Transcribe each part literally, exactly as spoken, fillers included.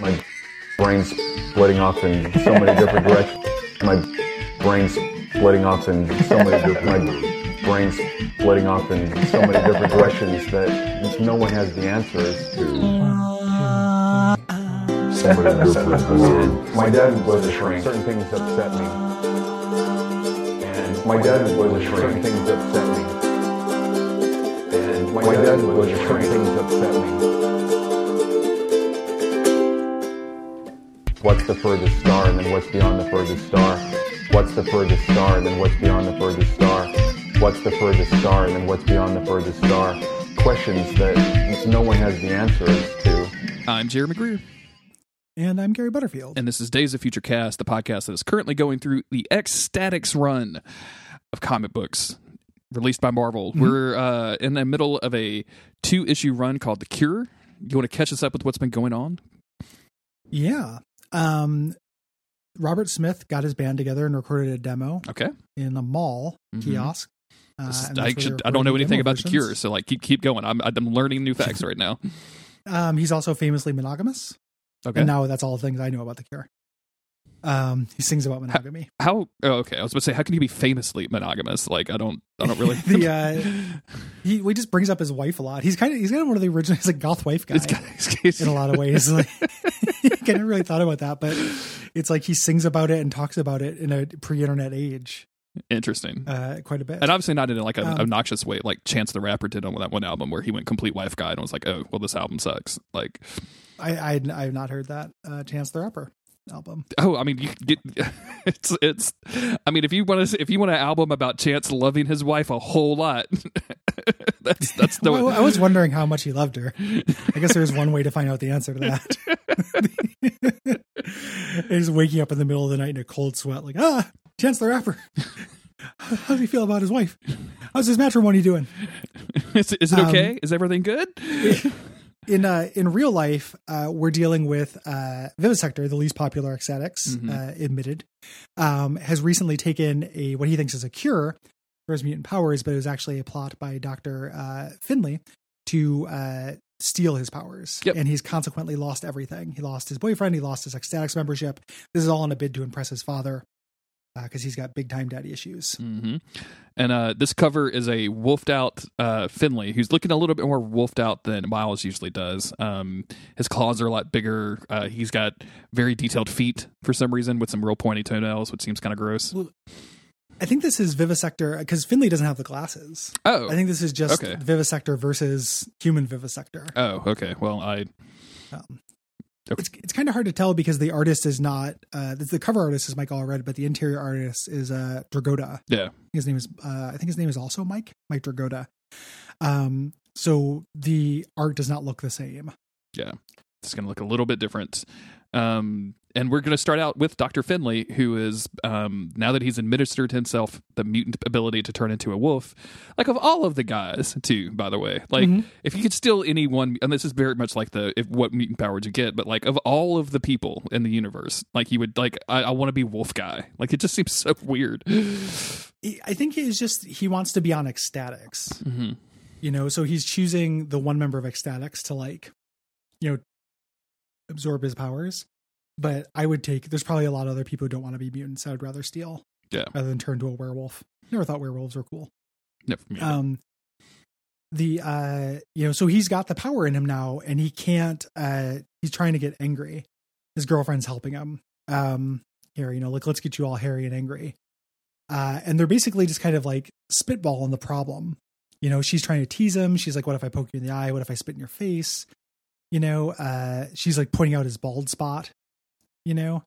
My brain's splitting off in so many different directions. My brain's splitting off in so many different my brain's splitting off in so many different directions that no one has the answers to. Somebody different. My dad was a shrink. Certain things upset me. And my dad was a shrink. Certain things upset me. And my dad was a shrink. Certain things upset me. What's the furthest star, and then what's beyond the furthest star? What's the furthest star, and then what's beyond the furthest star? What's the furthest star, and then what's beyond the furthest star? Questions that no one has the answers to. I'm Jeremy Greer. And I'm Gary Butterfield. And this is Days of Future Cast, the podcast that is currently going through the X-Statix run of comic books released by Marvel. Mm-hmm. We're uh, in the middle of a two-issue run called The Cure. You want to catch us up with what's been going on? Yeah. Um, Robert Smith got his band together and recorded a demo. Okay. In a mall mm-hmm. kiosk. Uh, I, should, I don't know anything about versions. The Cure, so like keep keep going. I'm I'm learning new facts right now. Um, he's also famously monogamous. Okay. And now that's all the things I know about The Cure. Um, he sings about monogamy. How? how oh, okay. I was about to say, how can you be famously monogamous? Like I don't I don't really. the uh, he, he just brings up his wife a lot. He's kind of he's kind of one of the original. He's a goth wife guy. It's got, in a lot of ways. Like, I never really thought about that, but it's like he sings about it and talks about it in a pre-internet age. Interesting. Uh, quite a bit. And obviously not in like an um, obnoxious way, like Chance the Rapper did on that one album where he went complete wife guy and was like, oh, well, this album sucks. Like, I I, I have not heard that uh, Chance the Rapper album. Oh, I mean, you get, it's, it's, I mean, if you want to, if you want an album about Chance loving his wife a whole lot, that's, that's the well, way. I was wondering how much he loved her. I guess there's one way to find out the answer to that. He's waking up in the middle of the night in a cold sweat, like, ah, Chance the Rapper. How, how does he feel about his wife? How's his matrimony doing? Is, is it okay? Um, is everything good? It, In uh, in real life, uh, we're dealing with uh, Vivisector, the least popular X-Statix, mm-hmm. uh, admitted, um, has recently taken a what he thinks is a cure for his mutant powers, but it was actually a plot by Doctor Uh, Finley to uh, steal his powers. Yep. And he's consequently lost everything. He lost his boyfriend. He lost his X-Statix membership. This is all in a bid to impress his father because uh, he's got big-time daddy issues. Mm-hmm. And uh, this cover is a wolfed-out uh, Finley, who's looking a little bit more wolfed-out than Miles usually does. Um, his claws are a lot bigger. Uh, he's got very detailed feet, for some reason, with some real pointy toenails, which seems kind of gross. Well, I think this is Vivisector, because Finley doesn't have the glasses. Oh. I think this is just okay. Vivisector versus human Vivisector. Oh, okay. Well, I... Um. Okay. It's it's kind of hard to tell because the artist is not uh, the cover artist is Mike Allred, but the interior artist is uh, Dragotta. Yeah, his name is uh, I think his name is also Mike Mike Dragotta. Um, so the art does not look the same. Yeah, it's going to look a little bit different. Um, and we're going to start out with Doctor Finley, who is um, now that he's administered himself the mutant ability to turn into a wolf, like of all of the guys too, by the way, like mm-hmm. if you could steal any one, and this is very much like the, if what mutant power would you get, but like of all of the people in the universe, like you would like, I, I want to be wolf guy. Like, it just seems so weird. I think he's just, he wants to be on X-Statix, mm-hmm. you know? So he's choosing the one member of X-Statix to like, you know, absorb his powers. But I would take, there's probably a lot of other people who don't want to be mutants. I would rather steal yeah. rather than turn to a werewolf. Never thought werewolves were cool. Never. Um, the, uh, you know, so he's got the power in him now and he can't, uh, he's trying to get angry. His girlfriend's helping him. Um, here, you know, like, let's get you all hairy and angry. Uh, and they're basically just kind of like spitballing the problem. You know, she's trying to tease him. She's like, what if I poke you in the eye? What if I spit in your face? You know, uh, she's like pointing out his bald spot, you know,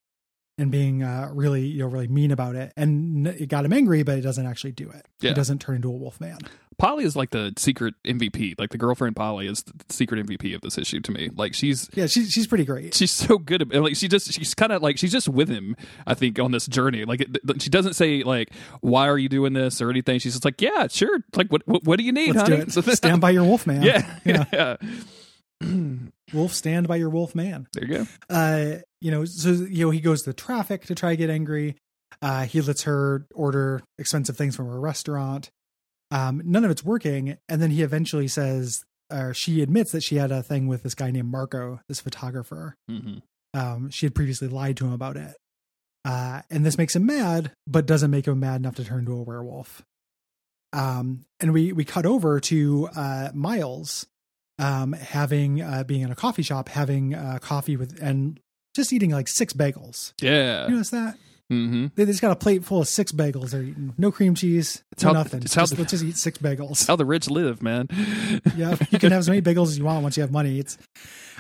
and being uh, really, you know, really mean about it. And it got him angry, but it doesn't actually do it. Yeah. He doesn't turn into a wolf man. Polly is like the secret M V P. Like the girlfriend Polly is the secret M V P of this issue to me. Like she's... Yeah, she's, she's pretty great. She's so good. At, like she just, she's kind of like, she's just with him, I think, on this journey. Like it, she doesn't say like, why are you doing this or anything? She's just like, yeah, sure. Like what what, what do you need, Let's honey? So stand by your wolf man. Yeah. Yeah. yeah. Wolf, stand by your wolf man. There you go. Uh, you know, so, you know, he goes to traffic to try to get angry. Uh, he lets her order expensive things from a restaurant. Um, none of it's working. And then he eventually says, or she admits that she had a thing with this guy named Marco, this photographer. Mm-hmm. Um, she had previously lied to him about it. Uh, and this makes him mad, but doesn't make him mad enough to turn into a werewolf. Um, and we, we cut over to uh, Miles um, having uh, being in a coffee shop, having uh, coffee with and just eating like six bagels. Yeah. You notice that? Mm-hmm. They just got a plate full of six bagels they're eating. No cream cheese, it's no how, nothing. It's just, the, let's just eat six bagels. It's how the rich live, man. Yeah, you can have as many bagels as you want once you have money. It's.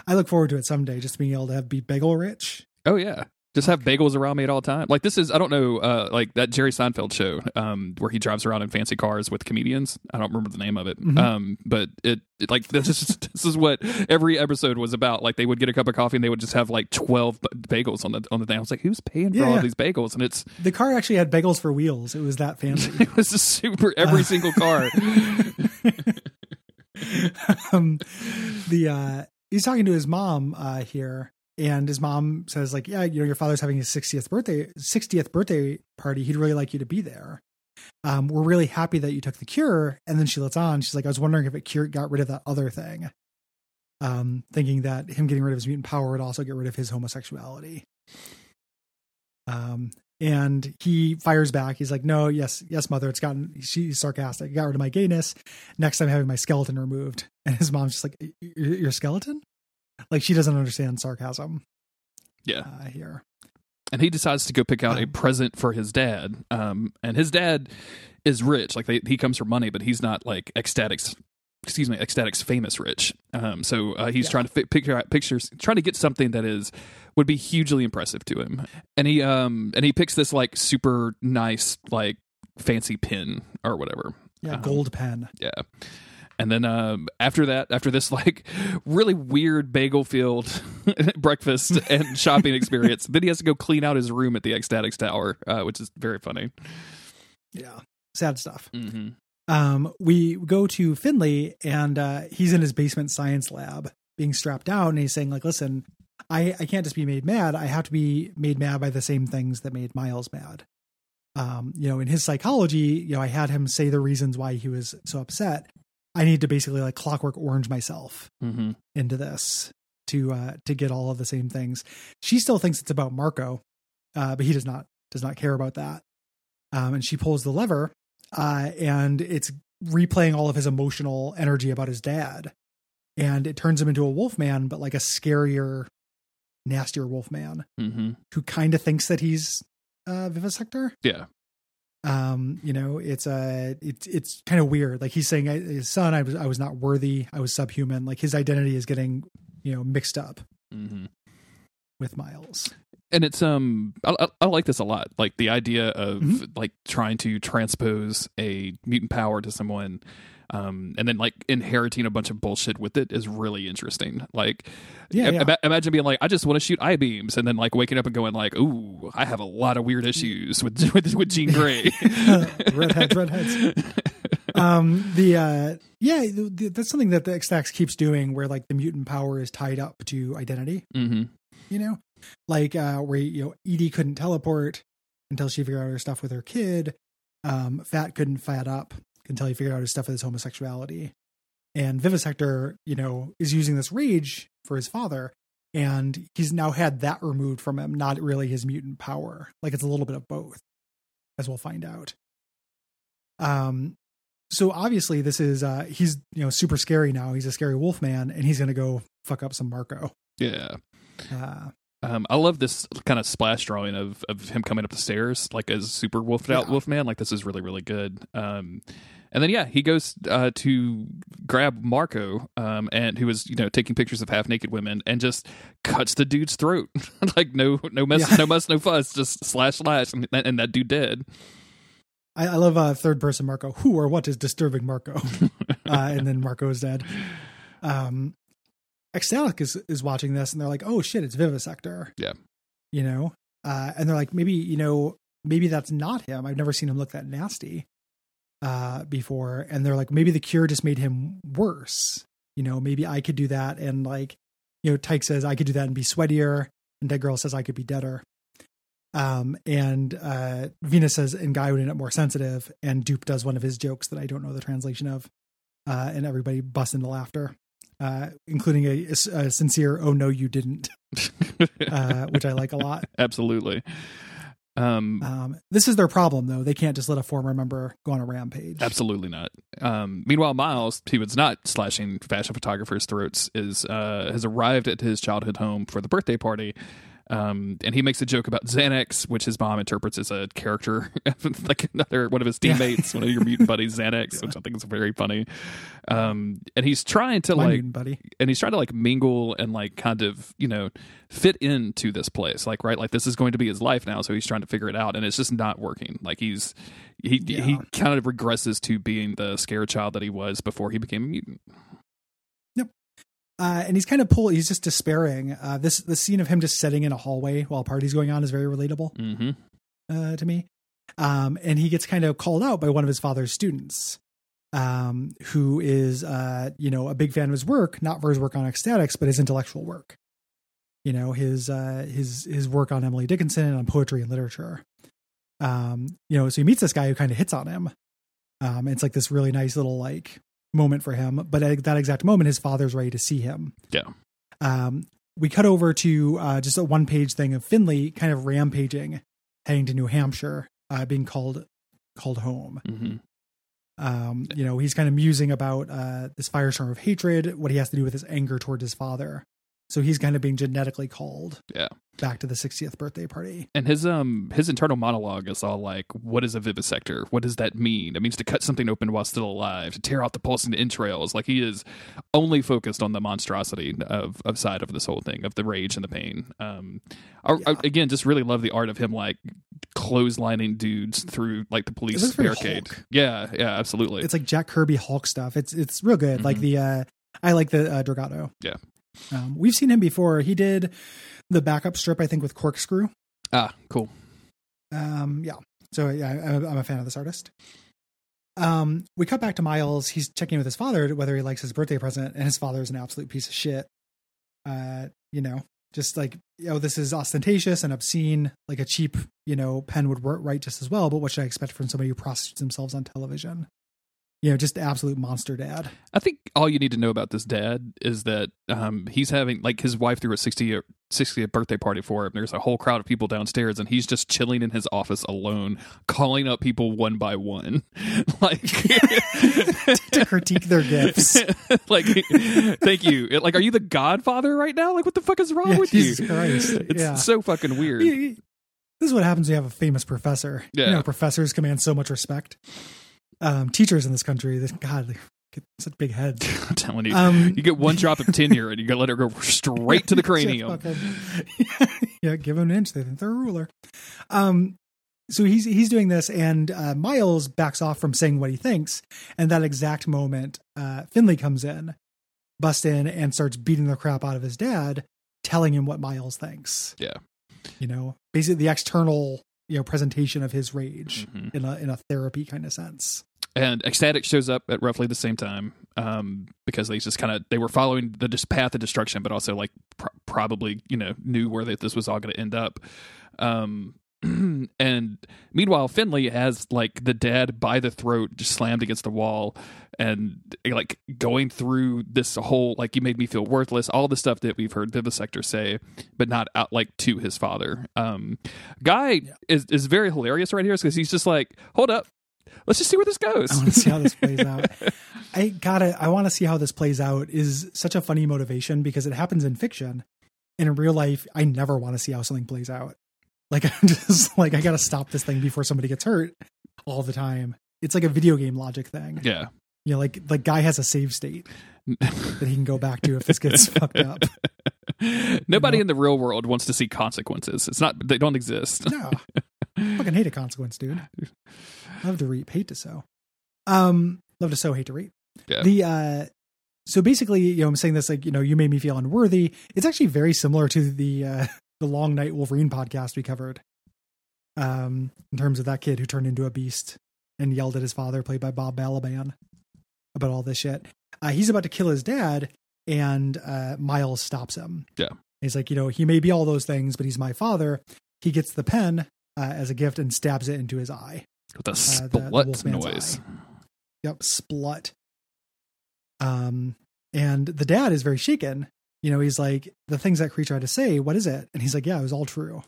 I look forward to it someday, just being able to have, be bagel rich. Oh, yeah. Just have bagels around me at all time. Like this is, I don't know, uh, like that Jerry Seinfeld show um, where he drives around in fancy cars with comedians. I don't remember the name of it, mm-hmm. um, but it, it like this is this is what every episode was about. Like they would get a cup of coffee and they would just have like twelve bagels on the on the thing. I was like, who's paying for yeah, all yeah. these bagels? And it's the car actually had bagels for wheels. It was that fancy. It was just super every uh, single car. um, the uh, he's talking to his mom uh, here. And his mom says, like, yeah, you know, your father's having his sixtieth birthday, sixtieth birthday party. He'd really like you to be there. Um, we're really happy that you took the cure. And then she lets on. She's like, I was wondering if it cured, got rid of that other thing. Um, thinking that him getting rid of his mutant power would also get rid of his homosexuality. Um, and he fires back. He's like, no, yes, yes, mother. It's gotten, she's sarcastic. I got rid of my gayness. Next time I'm having my skeleton removed. And his mom's just like, your skeleton? Like she doesn't understand sarcasm. Yeah. Uh, here. And he decides to go pick out um, a present for his dad. Um, and his dad is rich. Like they, he comes for money, but he's not like X-Statix, excuse me, X-Statix famous rich. Um, so uh, he's yeah. trying to fi- picture pictures, trying to get something that is, would be hugely impressive to him. And he, um, and he picks this like super nice, like fancy pen or whatever. Yeah. Um, gold pen. Yeah. And then um, after that, after this like really weird bagel filled breakfast and shopping experience, then he has to go clean out his room at the X-Statix Tower, uh, which is very funny. Yeah, sad stuff. Mm-hmm. Um, we go to Finley, and uh, he's in his basement science lab, being strapped down, and he's saying like, "Listen, I, I can't just be made mad. I have to be made mad by the same things that made Miles mad." Um, you know, in his psychology, you know, I had him say the reasons why he was so upset. I need to basically like clockwork orange myself mm-hmm. into this to, uh, to get all of the same things. She still thinks it's about Marco, uh, but he does not, does not care about that. Um, and she pulls the lever, uh, and it's replaying all of his emotional energy about his dad. And it turns him into a wolf man, but like a scarier, nastier wolf man mm-hmm. who kind of thinks that he's uh Vivisector. Yeah. Um, you know, it's a, it's, it's kind of weird. Like he's saying, his son, I was, I was not worthy. I was subhuman. Like his identity is getting, you know, mixed up mm-hmm. with Miles. And it's, um, I, I like this a lot. Like the idea of mm-hmm. like trying to transpose a mutant power to someone, um, and then like inheriting a bunch of bullshit with it is really interesting. Like, yeah, yeah. Im- imagine being like, I just want to shoot I-beams, and then like waking up and going like, ooh, I have a lot of weird issues with with, with Jean Grey. redheads, redheads. um, the uh, yeah, the, the, that's something that the X-Statix keeps doing, where like the mutant power is tied up to identity. Mm-hmm. You know. Like uh, where, you know, Edie couldn't teleport until she figured out her stuff with her kid. Um, Fat couldn't fat up until he figured out his stuff with his homosexuality. And Vivisector, you know, is using this rage for his father. And he's now had that removed from him, not really his mutant power. Like it's a little bit of both, as we'll find out. Um, so obviously this is, uh, he's, you know, super scary now. He's a scary wolf man, and he's going to go fuck up some Marco. Yeah. Uh, Um, I love this kind of splash drawing of, of him coming up the stairs, like as super wolfed out yeah. wolf man. Like this is really, really good. Um, and then, yeah, he goes uh, to grab Marco, um, and who was, you know, taking pictures of half naked women, and just cuts the dude's throat. Like no, no mess, yeah. no muss, no fuss, just slash, slash. And, and that dude dead. I, I love uh, third person Marco. Who or what is disturbing Marco? uh, and then Marco is dead. Um, X-Statix is, is watching this, and they're like, oh shit, it's Vivisector. Yeah. You know? Uh, and they're like, maybe, you know, maybe that's not him. I've never seen him look that nasty uh, before. And they're like, maybe the cure just made him worse. You know, maybe I could do that. And like, you know, Tyke says I could do that and be sweatier. And Dead Girl says I could be deader. Um, and uh, Venus says, and Guy would end up more sensitive. And Dupe does one of his jokes that I don't know the translation of. Uh, and everybody busts into laughter. uh, including a, a sincere, "Oh no, you didn't," uh, which I like a lot. Absolutely. Um, um, this is their problem, though. They can't just let a former member go on a rampage. Absolutely not. Um, meanwhile, Miles, who is not slashing fashion photographers' throats, is uh, has arrived at his childhood home for the birthday party. Um, and he makes a joke about Xanax, which his mom interprets as a character, like another one of his teammates, yeah. one of your mutant buddies, Xanax, yeah. which I think is very funny. Um, and he's trying to My like, mutant buddy. and he's trying to like mingle and like kind of, you know, fit into this place. Like, right. Like this is going to be his life now. So he's trying to figure it out and it's just not working. Like he's, he, yeah. he kind of regresses to being the scared child that he was before he became a mutant. Uh, and he's kind of pull. He's just despairing. Uh, this the scene of him just sitting in a hallway while a party's going on is very relatable mm-hmm. uh, to me. Um, and he gets kind of called out by one of his father's students, um, who is uh, you know a big fan of his work, not for his work on X-Statix, but his intellectual work. You know his uh, his his work on Emily Dickinson and on poetry and literature. Um, you know, so he meets this guy who kind of hits on him. Um, it's like this really nice little like. moment for him, but at that exact moment his father's ready to see him. Yeah. Um we cut over to uh just a one page thing of Finley kind of rampaging, heading to New Hampshire, uh being called called home. Mm-hmm. Um you know, he's kind of musing about uh this firestorm of hatred, what he has to do with his anger towards his father. So he's kind of being genetically called yeah. back to the sixtieth birthday party. And his um his internal monologue is all like, what is a vivisector? What does that mean? It means to cut something open while still alive, to tear out the pulse into entrails. Like he is only focused on the monstrosity of, of side of this whole thing, of the rage and the pain. Um, I, yeah. I, again, just really love the art of him like clotheslining dudes through like the police barricade. Yeah, yeah, absolutely. It's like Jack Kirby Hulk stuff. It's it's real good. Mm-hmm. Like the uh, I like the uh, Dragotta. Yeah. Um, we've seen him before. He did the backup strip, I think, with Corkscrew. Ah, cool. Um, yeah. So yeah, I, I'm a fan of this artist. Um, we cut back to Miles. He's checking with his father whether he likes his birthday present, and his father is an absolute piece of shit. Uh, you know, just like, oh, you know, this is ostentatious and obscene. Like a cheap, you know, pen would write just as well. But what should I expect from somebody who prostitutes themselves on television? You know, just absolute monster dad. I think all you need to know about this dad is that um, he's having, like, his wife threw a sixtieth birthday party for him. There's a whole crowd of people downstairs, and he's just chilling in his office alone, calling up people one by one. Like, to critique their gifts. Like, thank you. Like, are you the Godfather right now? Like, what the fuck is wrong yeah, with Jesus you? Christ. It's yeah. so fucking weird. This is what happens when you have a famous professor. Yeah. You know, professors command so much respect. Um, teachers in this country, this, God, they get such big heads. I'm telling you, um, you get one drop of tenure and you gotta let her go straight to the cranium. Yeah, give them an inch. They think they're a ruler. Um, so he's he's doing this, and uh, Miles backs off from saying what he thinks. And that exact moment, uh, Finley comes in, busts in, and starts beating the crap out of his dad, telling him what Miles thinks. Yeah, you know, basically the external, you know, presentation of his rage mm-hmm. in a in a therapy kind of sense. And X-Statix shows up at roughly the same time um, because they just kind of, they were following the just path of destruction, but also like pr- probably, you know, knew where that this was all going to end up. Um, and meanwhile, Finley has like the dad by the throat, just slammed against the wall and like going through this whole, like, you made me feel worthless, all the stuff that we've heard Vivisector say, but not out like to his father. Um, Guy yeah. is, is very hilarious right here because he's just like, hold up. Let's just see where this goes. I want to see how this plays out. I gotta, I want to see how this plays out is such a funny motivation because it happens in fiction. And in real life, I never want to see how something plays out. Like, I'm just like, I got to stop this thing before somebody gets hurt all the time. It's like a video game logic thing. Yeah. You know, like, like Guy has a save state that he can go back to if this gets fucked up. Nobody you know? in the real world wants to see consequences. It's not, they don't exist. No. I fucking hate a consequence, dude. Love to reap, hate to sow. Um, love to sow, hate to reap. Yeah. The uh, so basically, you know, I'm saying this like, you know, you made me feel unworthy. It's actually very similar to the uh, the Long Night Wolverine podcast we covered. Um, in terms of that kid who turned into a beast and yelled at his father, played by Bob Balaban, about all this shit. Uh, he's about to kill his dad, and uh, Miles stops him. Yeah, he's like, you know, he may be all those things, but he's my father. He gets the pen. Uh, as a gift and stabs it into his eye with a splut uh, the, the noise. Eye. Yep, splut. Um, And the dad is very shaken. You know, he's like, the things that creature had to say, what is it? And he's like, yeah, it was all true.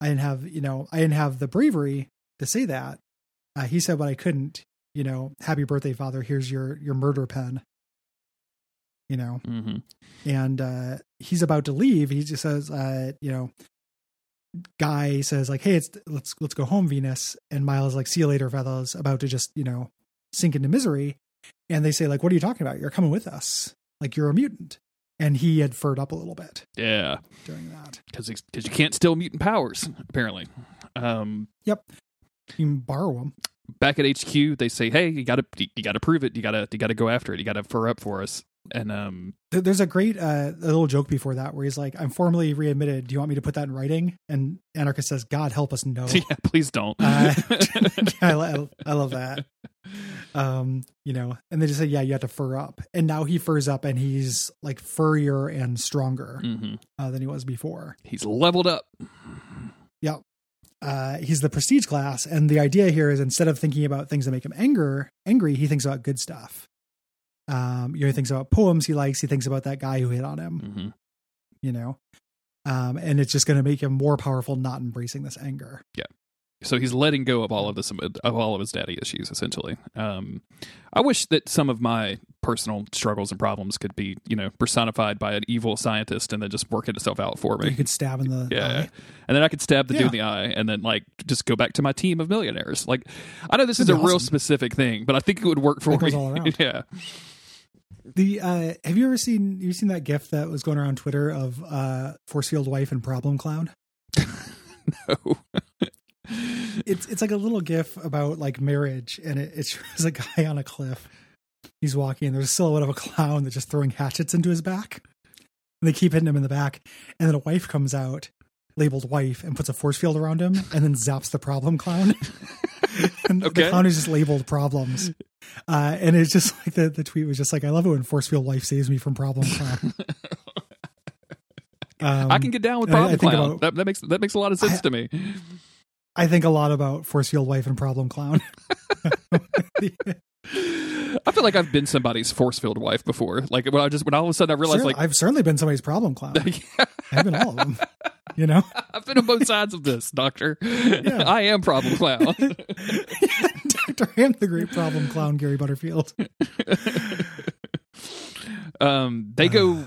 I didn't have, you know, I didn't have the bravery to say that. Uh, he said what I couldn't, you know, happy birthday, father. Here's your, your murder pen, you know? Mm-hmm. And uh, he's about to leave. He just says, uh, you know, Guy says like, hey, it's let's, let's go home, Venus. And Miles like, see you later, fellas, about to just, you know, sink into misery. And they say like, what are you talking about? You're coming with us. Like, you're a mutant. And he had furred up a little bit. Yeah. During that. Because you can't steal mutant powers, apparently. Um, yep. You can borrow them. Back at H Q, they say, hey, you got to you got to prove it. You got to you got to go after it. You got to fur up for us. And um, There's a great uh, little joke before that where he's like, I'm formally readmitted. Do you want me to put that in writing? And Anarchist says, God help us, no. Yeah, please don't. uh, I, lo- I love that. Um, you know, and they just said, yeah, you have to fur up. And now he furs up and he's like furrier and stronger mm-hmm. uh, than he was before. He's leveled up. Yeah. Uh, he's the prestige class. And the idea here is instead of thinking about things that make him anger, angry, he thinks about good stuff. Um, you know, he thinks about poems he likes. He thinks about that guy who hit on him, mm-hmm. you know, um, and it's just going to make him more powerful, not embracing this anger. Yeah. So he's letting go of all of this, of all of his daddy issues, essentially. Um, I wish that some of my personal struggles and problems could be, you know, personified by an evil scientist and then just work it itself out for me. You could stab in the yeah. eye. And then I could stab the yeah. dude in the eye and then like just go back to my team of millionaires. Like, I know this That'd is a awesome. real specific thing, but I think it would work for me. All yeah. The uh, have you ever seen you seen that GIF that was going around Twitter of uh, Force Field Wife and Problem Clown? No. It's it's like a little GIF about like marriage, and it, it shows a guy on a cliff. He's walking, and there's a silhouette of a clown that's just throwing hatchets into his back. And they keep hitting him in the back, and then a wife comes out, labeled wife, and puts a force field around him, and then zaps the problem clown. And okay. The clown is just labeled problems, uh, and it's just like the the tweet was just like, I love it when force field wife saves me from problem clown. um, I can get down with problem I, I clown. About, that, that makes that makes a lot of sense I, to me. I think a lot about Force Field Wife and Problem Clown. I feel like I've been somebody's Force Field Wife before. Like when I just, when all of a sudden I realized sure, like. I've certainly been somebody's Problem Clown. Yeah. I've been all of them, you know. I've been on both sides of this, Doctor. Yeah. I am Problem Clown. Yeah, Doctor, I am the great Problem Clown, Gary Butterfield. Um, they uh, go...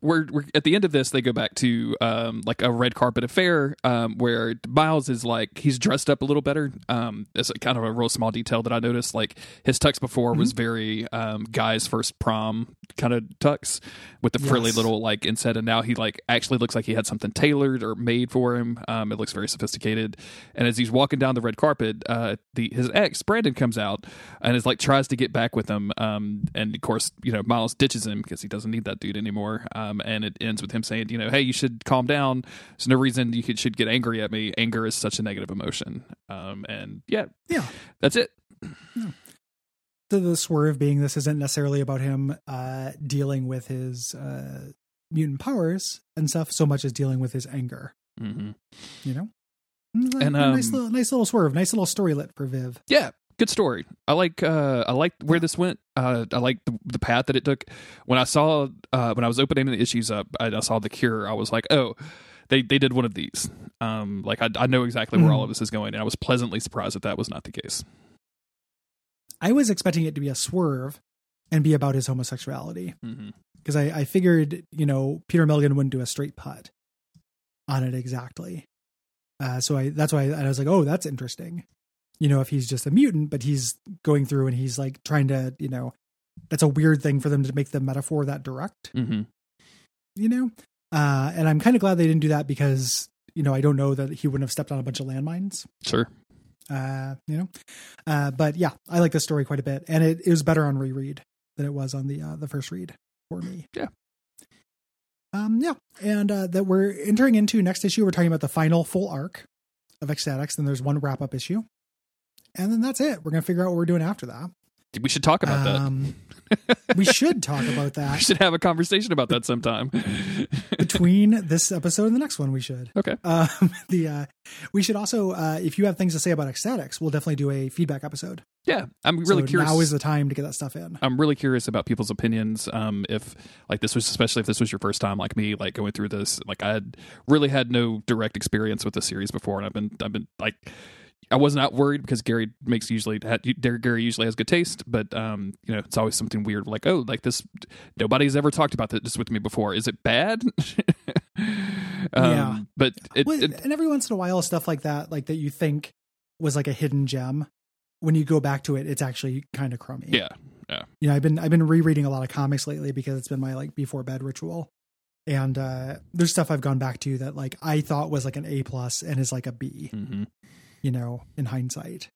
We're, we're at the end of this, they go back to um, like a red carpet affair um, where Miles is like, he's dressed up a little better. Um, it's a, kind of a real small detail that I noticed. Like his tux before mm-hmm. was very um, Guy's first prom kind of tux with the frilly yes. little like inset. And now he like actually looks like he had something tailored or made for him. Um, it looks very sophisticated. And as he's walking down the red carpet, uh, the his ex Brandon comes out and is like tries to get back with him. Um, and of course, you know, Miles ditches him because he doesn't need that dude anymore. Um, and it ends with him saying, you know, hey, you should calm down. There's no reason you could, should get angry at me. Anger is such a negative emotion. Um, and yeah, yeah, that's it. Yeah. So the swerve being this isn't necessarily about him uh, dealing with his uh, mutant powers and stuff so much as dealing with his anger, mm-hmm. you know, and, and um, nice, little, nice little swerve, nice little storylet for Viv. Yeah. Good story. I like. Uh, I like where this went. Uh, I like the, the path that it took. When I saw, uh, when I was opening the issues up, and I saw The Cure. I was like, oh, they, they did one of these. Um, like I, I know exactly where mm. all of this is going, and I was pleasantly surprised that that was not the case. I was expecting it to be a swerve and be about his homosexuality because mm-hmm. I, I figured, you know, Peter Milligan wouldn't do a straight putt on it exactly. Uh, so I that's why I, I was like, oh, that's interesting. You know, if he's just a mutant, but he's going through and he's like trying to, you know, that's a weird thing for them to make the metaphor that direct, mm-hmm. you know? Uh, and I'm kind of glad they didn't do that because, you know, I don't know that he wouldn't have stepped on a bunch of landmines. Sure. Uh, you know, uh, but yeah, I like this story quite a bit and it, it was better on reread than it was on the, uh, the first read for me. Yeah. Um, yeah. And, uh, that we're entering into next issue. We're talking about the final full arc of X-Statix. And there's one wrap up issue. And then that's it. We're going to figure out what we're doing after that. We should talk about um, that. We should talk about that. We should have a conversation about that sometime. between this episode and the next one, we should. Okay. Um, the uh, we should also, uh, if you have things to say about X-Statix, we'll definitely do a feedback episode. Yeah, I'm really so curious. Now is the time to get that stuff in. I'm really curious about people's opinions. Um, if like this was, especially if this was your first time, like me, like going through this, like I had really had no direct experience with the series before, and I've been, I've been like. I was not worried because Gary makes usually Gary usually has good taste, but um, you know, it's always something weird like, oh, like this, nobody's ever talked about this with me before. Is it bad? um, yeah, but it, well, it, and every once in a while, stuff like that, like that you think was like a hidden gem, when you go back to it, it's actually kind of crummy. Yeah, yeah. You know, I've been I've been rereading a lot of comics lately because it's been my like before bed ritual, and uh, there's stuff I've gone back to that like I thought was like an A plus and is like a B. Mm-hmm. You know, in hindsight.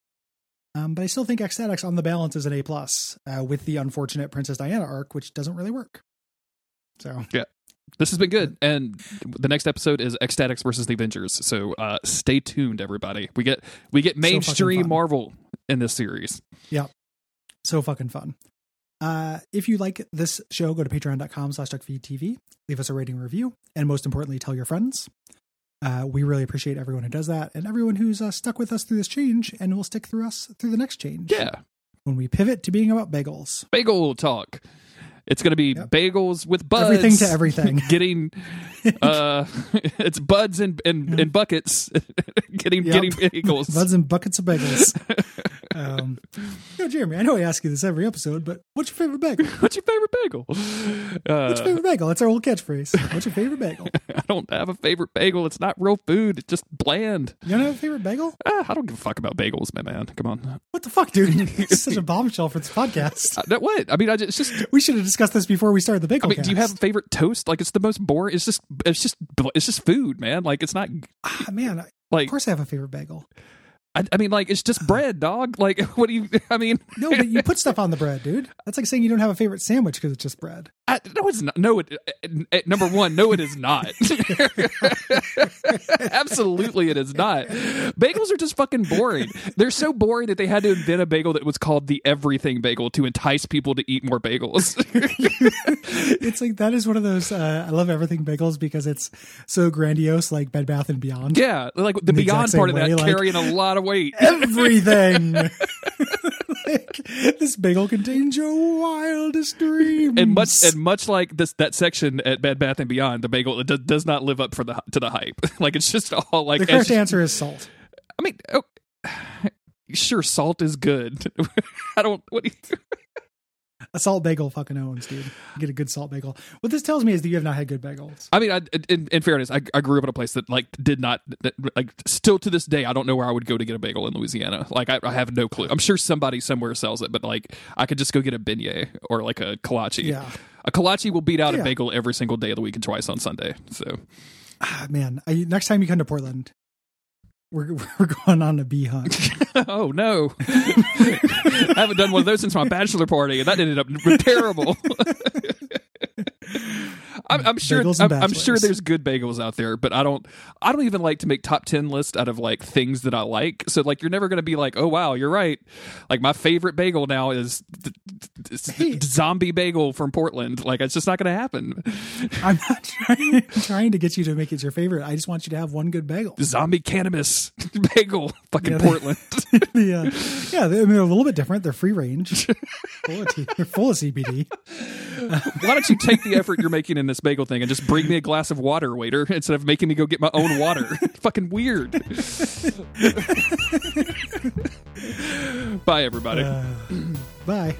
Um, but I still think X-Statix on the balance is an A plus, uh, with the unfortunate Princess Diana arc, which doesn't really work. So yeah, this has been good. And the next episode is X-Statix versus the Avengers. So uh, stay tuned, everybody. We get we get mainstream so Marvel in this series. Yeah, so fucking fun. Uh, if you like this show, go to patreon dot com slash duck feed T V. Leave us a rating, review, and most importantly, tell your friends. Uh, we really appreciate everyone who does that and everyone who's uh, stuck with us through this change and will stick through us through the next change. Yeah. When we pivot to being about bagels. Bagel talk. It's going to be yep. bagels with buds. Everything to everything. Getting, uh, it's buds and, and, yeah. and buckets. getting yep. getting bagels. Buds and buckets of bagels. um, you know, Jeremy, I know I ask you this every episode, but what's your favorite bagel? What's your favorite bagel? Uh, what's your favorite bagel? That's our old catchphrase. What's your favorite bagel? I don't have a favorite bagel. It's not real food. It's just bland. You don't have a favorite bagel? Uh, I don't give a fuck about bagels, my man. Come on. What the fuck, dude? It's such a bombshell for this podcast. Uh, that, what? I mean, I just, it's just... We should have discussed this before we started the bagel I mean, cast. Do you have a favorite toast? Like, it's the most boring. It's just, it's just, it's just food, man. Like, it's not... Ah, man. Like, of course I have a favorite bagel. I, I mean, like, it's just bread, dog. Like, what do you, I mean. No, but you put stuff on the bread, dude. That's like saying you don't have a favorite sandwich because it's just bread. I, no, it's not. No, it, it, number one, no, it is not. Absolutely, it is not. Bagels are just fucking boring. They're so boring that they had to invent a bagel that was called the everything bagel to entice people to eat more bagels. It's like, that is one of those, uh, I love everything bagels because it's so grandiose, like Bed Bath and Beyond. Yeah, like the, the Beyond part of that, like, carrying a lot of weight. Everything. Like, this bagel contains your wildest dreams. And much and much like this, that section at Bed Bath and Beyond, the bagel it do, does not live up for the to the hype. Like, it's just all like the correct answer is salt. I mean, oh, sure, salt is good. I don't. What do you? A salt bagel fucking owns, dude. You get a good salt bagel. What this tells me is that you have not had good bagels. I mean, I, in, in fairness, I, I grew up in a place that like did not that, like. Still to this day, I don't know where I would go to get a bagel in Louisiana. Like, I, I have no clue. I'm sure somebody somewhere sells it, but like, I could just go get a beignet or like a kolache. Yeah, a kolache will beat out yeah. a bagel every single day of the week and twice on Sunday. So, ah, man, I, next time you come to Portland. We're we're going on a bee hunt. Oh, no. I haven't done one of those since my bachelor party, and that ended up terrible. I'm, I'm sure I'm, I'm sure there's good bagels out there, but I don't I don't even like to make top ten lists out of like things that I like. So like, you're never going to be like, oh, wow, you're right. Like, my favorite bagel now is th- th- th- zombie bagel from Portland. Like, it's just not going to happen. I'm not trying, trying to get you to make it your favorite. I just want you to have one good bagel. Zombie cannabis bagel, fucking yeah, Portland. The, uh, yeah, they're I mean, a little bit different. They're free range. Full of t- they're full of C B D. Why don't you take the effort you're making in this bagel thing and just bring me a glass of water, waiter, instead of making me go get my own water? Fucking weird. Bye, everybody. Uh, bye.